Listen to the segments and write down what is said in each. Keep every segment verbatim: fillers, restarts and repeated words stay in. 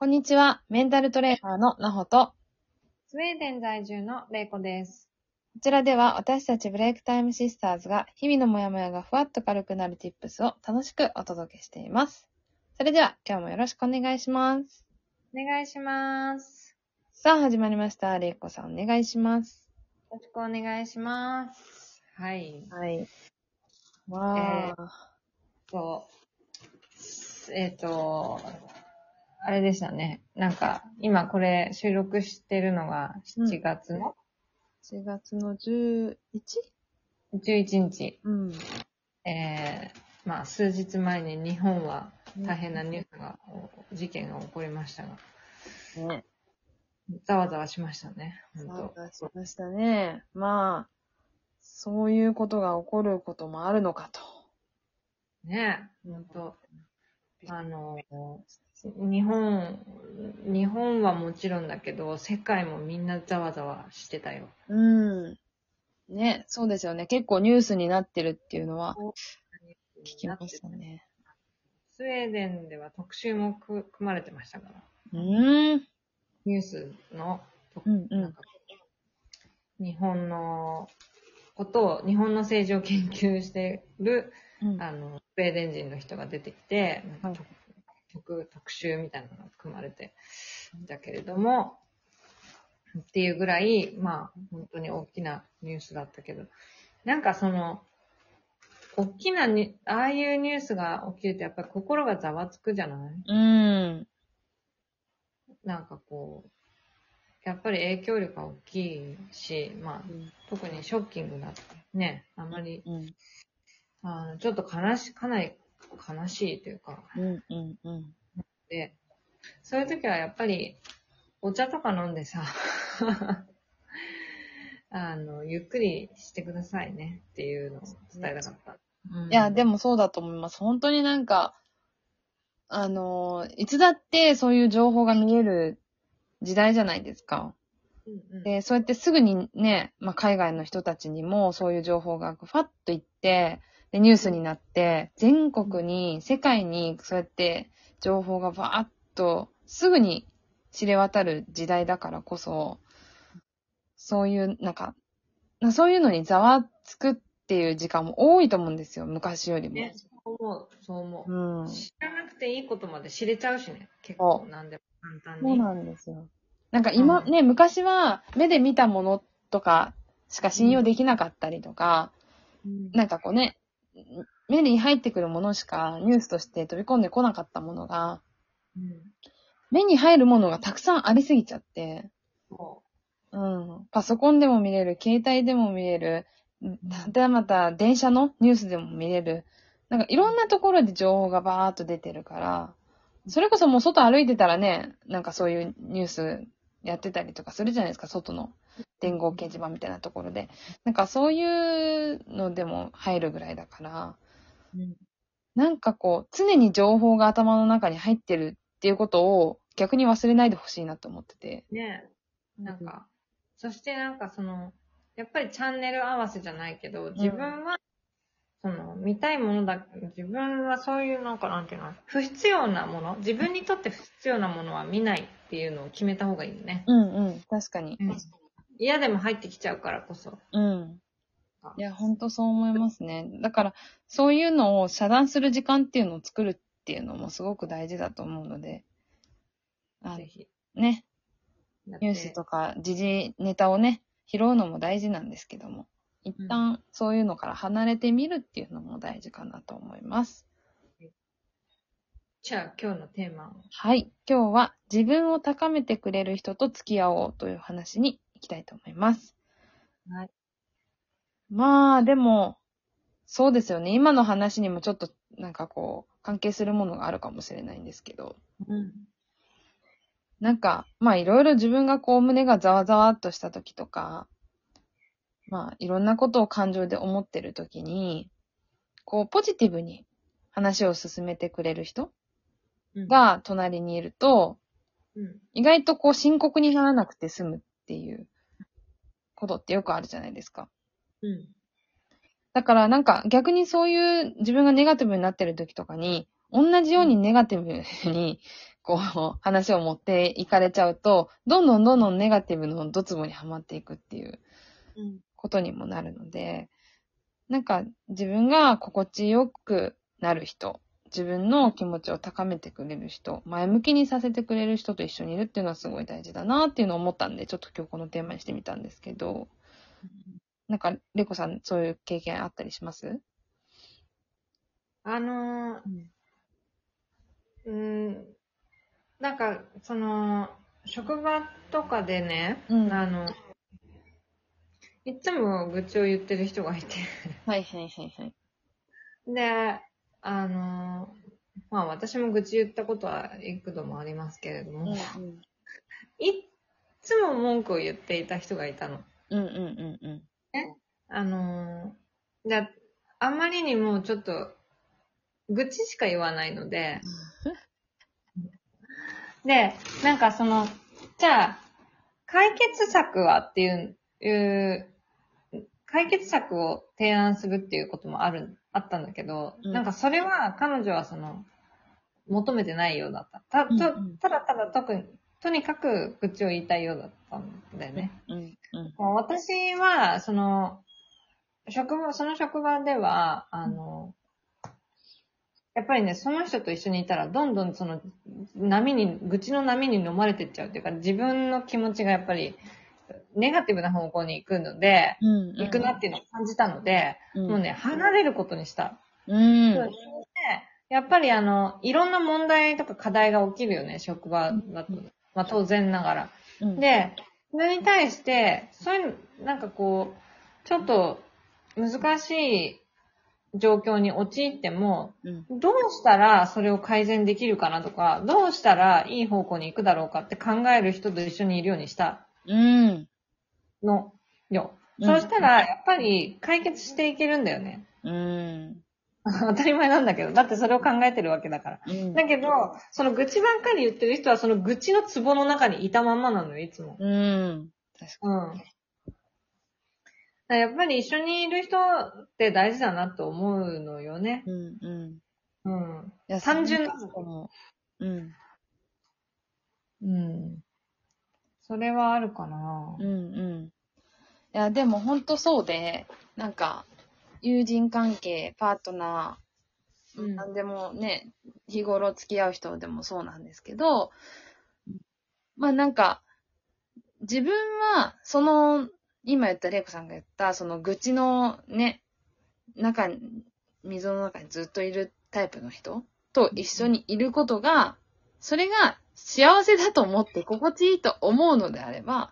こんにちは、メンタルトレーナーのなほと、スウェーデン在住のれいこです。こちらでは私たちブレイクタイムシスターズが日々のモヤモヤがふわっと軽くなるティップスを楽しくお届けしています。それでは今日もよろしくお願いします。お願いします。さあ始まりました。れいこさんお願いします。よろしくお願いします。はい。はい。わー。そう。えっと、あれでしたね。なんか、今これ収録してるのがしちがつの、うん、しちがつの じゅういち? じゅういちにち。うん。えー、まあ数日前に日本は大変なニュースが、うん、事件が起こりましたが。ね。ざわざわしましたね。ほんと。ざわざわしましたね。まあ、そういうことが起こることもあるのかと。ねえ、ほんと。あの、日本、日本はもちろんだけど、世界もみんなざわざわしてたよ。うん。ね、そうですよね。結構ニュースになってるっていうのは、聞きましたね。スウェーデンでは特集も組まれてましたから。うん。ニュースの、うんうん、日本のことを、日本の政治を研究してる、うん、あの、スウェーデン人の人が出てきて、はい、特, 特集みたいなのが組まれてだけれども、っていうぐらい、まあ、本当に大きなニュースだったけど、なんかその、大きなに、ああいうニュースが起きるとやっぱり心がざわつくじゃない？うん。なんかこう、やっぱり影響力が大きいし、まあ、うん、特にショッキングだってね、あんまり、うん、あのちょっと悲し、かなり、悲しいというか、うんうんうん、で、そういう時はやっぱりお茶とか飲んでさあのゆっくりしてくださいねっていうのを伝えたかった、うん、いやでもそうだと思います。本当になんかあのいつだってそういう情報が見える時代じゃないですか、うんうん、でそうやってすぐにね、まあ、海外の人たちにもそういう情報がファッといってで、ニュースになって、全国に、世界に、そうやって情報がバーっと、すぐに知れ渡る時代だからこそ、そういう、なんか、そういうのにざわつくっていう時間も多いと思うんですよ、昔よりも。ね、そう思う、そう思う。うん、知らなくていいことまで知れちゃうしね、結構、なんでも簡単に。そうなんですよ。なんか今、うん、ね、昔は、目で見たものとかしか信用できなかったりとか、うん、なんかこうね、目に入ってくるものしかニュースとして飛び込んでこなかったものが、うん、目に入るものがたくさんありすぎちゃって、うん、パソコンでも見れる、携帯でも見れる、でまた電車のニュースでも見れる、なんかいろんなところで情報がバーっと出てるから、それこそもう外歩いてたらね、なんかそういうニュースやってたりとかするじゃないですか、外の。伝言掲示板みたいなところで。なんかそういうのでも入るぐらいだから、うん、なんかこう、常に情報が頭の中に入ってるっていうことを逆に忘れないでほしいなと思ってて。ねえ。なんか、うん、そしてなんかその、やっぱりチャンネル合わせじゃないけど、自分は、うん、その、見たいものだ、自分はそういうなんかなんていうの、不必要なもの、自分にとって不必要なものは見ないっていうのを決めた方がいいよね。うんうん、確かに。うん、嫌でも入ってきちゃうからこそ。うん。いや、ほんとそう思いますね。だから、そういうのを遮断する時間っていうのを作るっていうのもすごく大事だと思うので。あ、ぜひ。ね。ニュースとか時事ネタをね、拾うのも大事なんですけども、一旦そういうのから離れてみるっていうのも大事かなと思います。うん、じゃあ、今日のテーマは？はい。今日は自分を高めてくれる人と付き合おうという話にいきたいと思います。はい。まあでもそうですよね。今の話にもちょっとなんかこう関係するものがあるかもしれないんですけど、うん、なんかまあいろいろ自分がこう胸がざわざわっとした時とか、まあいろんなことを感情で思ってる時に、こうポジティブに話を進めてくれる人が隣にいると、うん、意外とこう深刻にならなくて済む。っていうことってよくあるじゃないですか。うん。だからなんか逆にそういう自分がネガティブになってる時とかに、同じようにネガティブにこう話を持っていかれちゃうと、どんどんどんどんネガティブのドツボにはまっていくっていうことにもなるので、なんか自分が心地よくなる人、自分の気持ちを高めてくれる人、前向きにさせてくれる人と一緒にいるっていうのはすごい大事だなっていうのを思ったんで、ちょっと今日このテーマにしてみたんですけど、なんかレコさんそういう経験あったりします？あのー、うん、うん、なんかその職場とかでね、うん、あのいつも愚痴を言ってる人がいて、はいはいはいはい、で。あのまあ私も愚痴言ったことは幾度もありますけれども、うんうん、いつも文句を言っていた人がいたの。うんうんうんうん。ね、あのー、で、あんまりにもちょっと愚痴しか言わないので、で、なんかそのじゃあ解決策はっていう、いう解決策を提案するっていうこともある。あったんだけど、なんかそれは彼女はその求めてないようだった。た, た, ただただ特にとにかく愚痴を言いたいようだったんだよね。うんうん、もう私はその職場その職場ではあのやっぱりねその人と一緒にいたらどんどんその波に愚痴の波に飲まれてっちゃうというか自分の気持ちがやっぱり。ネガティブな方向に行くので、うんうん、行くなっていうのを感じたので、うん、もうね、離れることにした。うん、そうでやっぱりあの、いろんな問題とか課題が起きるよね、職場だと。まあ当然ながら。うん、で、それに対して、そういう、なんかこう、ちょっと難しい状況に陥っても、うん、どうしたらそれを改善できるかなとか、どうしたらいい方向に行くだろうかって考える人と一緒にいるようにした。うん。のよ。そうしたら、やっぱり解決していけるんだよね。うん。当たり前なんだけど。だってそれを考えてるわけだから。うん、だけど、その愚痴ばっかり言ってる人は、その愚痴の壺の中にいたまんまなのよ、いつも。うん。確かに。うん、やっぱり一緒にいる人って大事だなと思うのよね。うん、うん。うん。いや、単純なことも。うん。うん。それはあるかな。うんうん。いや、でも本当そうで、なんか、友人関係、パートナー、うん、何でもね、日頃付き合う人でもそうなんですけど、まあなんか、自分は、その、今言った、玲子さんが言った、その愚痴のね、中に、溝の中にずっといるタイプの人と一緒にいることが、それが、幸せだと思って心地いいと思うのであれば、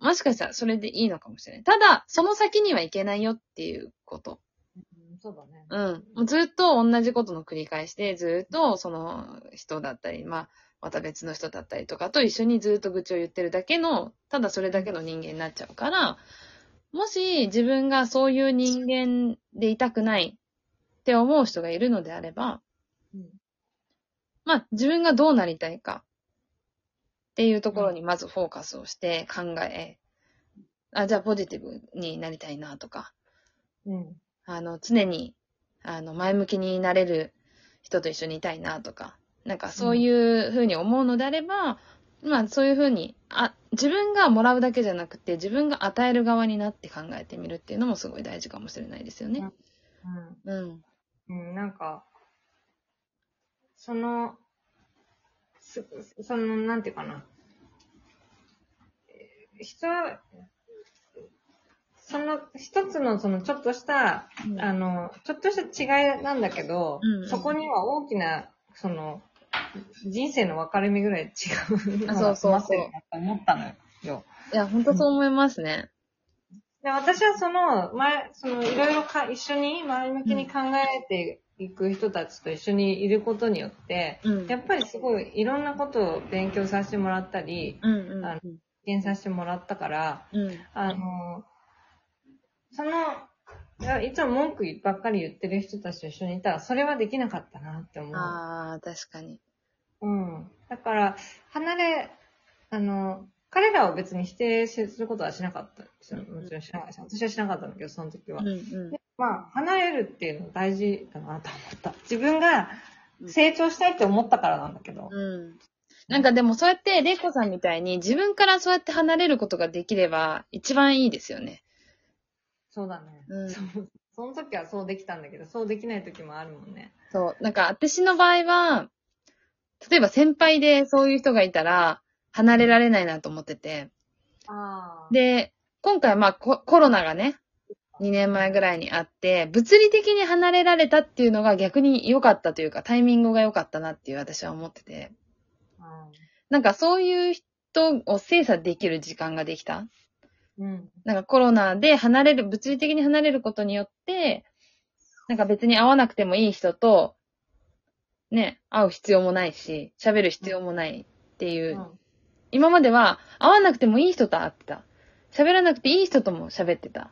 もしかしたらそれでいいのかもしれない。ただ、その先にはいけないよっていうこと。うん、そうだね。うん。もうずっと同じことの繰り返しで、ずっとその人だったり、まあ、また別の人だったりとかと一緒にずっと愚痴を言ってるだけの、ただそれだけの人間になっちゃうから、もし自分がそういう人間でいたくないって思う人がいるのであれば、うんまあ、自分がどうなりたいかっていうところにまずフォーカスをして考え、あ、じゃあポジティブになりたいなとか、うん、あの常にあの前向きになれる人と一緒にいたいなとか、なんかそういうふうに思うのであれば、うん、まあそういうふうにあ、自分がもらうだけじゃなくて自分が与える側になって考えてみるっていうのもすごい大事かもしれないですよね。うん。うん。うん、なんかその、その、なんていうかな。人、その一つのそのちょっとした、うん、あの、ちょっとした違いなんだけど、うん、そこには大きな、その、人生の分かれ目ぐらい違うのが詰まってるなと思ったのよ。そうそうそういや、ほんとそう思いますね。で私はその、前、その、いろいろか一緒に前向きに考えて、うん行く人たちと一緒にいることによって、うん、やっぱりすごいいろんなことを勉強させてもらったり、うんうんうん、あの実験させてもらったから、うん、あのそのいつも文句ばっかり言ってる人たちと一緒にいたらそれはできなかったなって思う。ああ確かに。うん。だから離れあの彼らを別に否定することはしなかったんですよ。もちろんしなかった。私はしなかったんだけどその時は。うんうんまあ、離れるっていうの大事だなと思った。自分が成長したいって思ったからなんだけど。うん。なんかでもそうやって、玲子さんみたいに自分からそうやって離れることができれば一番いいですよね。そうだね。うん。そう。その時はそうできたんだけど、そうできない時もあるもんね。そう。なんか私の場合は、例えば先輩でそういう人がいたら、離れられないなと思ってて。ああ。で、今回まあコロナがね、にねんまえぐらいにあって、物理的に離れられたっていうのが逆に良かったというか、タイミングが良かったなっていう私は思ってて。うん、なんかそういう人を精査できる時間ができた。うん、なんかコロナで離れる、物理的に離れることによって、なんか別に会わなくてもいい人と、ね、会う必要もないし、喋る必要もないっていう、うん。今までは会わなくてもいい人と会ってた。喋らなくていい人とも喋ってた。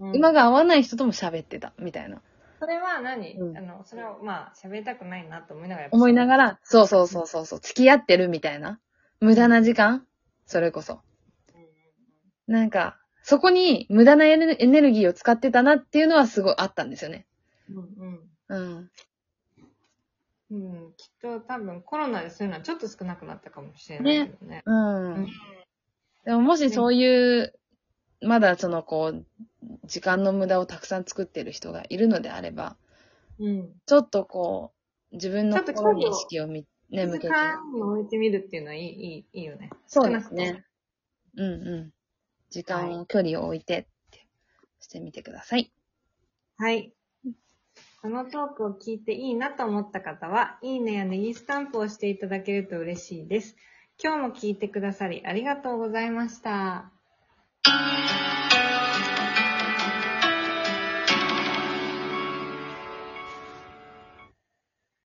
うん、馬が合わない人とも喋ってた、みたいな。それは何、うん、あの、それをまあ喋りたくないなと思いながら。思いながら、そうそうそうそう、そう、付き合ってるみたいな。無駄な時間、それこそ。うん、なんか、そこに無駄なエネルギーを使ってたなっていうのはすごいあったんですよね。うんうん。うん。うん、きっと多分コロナでそういうのはちょっと少なくなったかもしれないけどね。ね、うん、うん。でももしそういう、ね、まだそのこう、時間の無駄をたくさん作ってる人がいるのであれば、うん、ちょっとこう自分の心に意識をみね向けて、時間に置いてみるっていうのはいいいいいいよね。そうですね。うんうん。時間に距離を置いてってしてみてください。はい。このトークを聞いていいなと思った方は、いいねやネギスタンプをしていただけると嬉しいです。今日も聞いてくださりありがとうございました。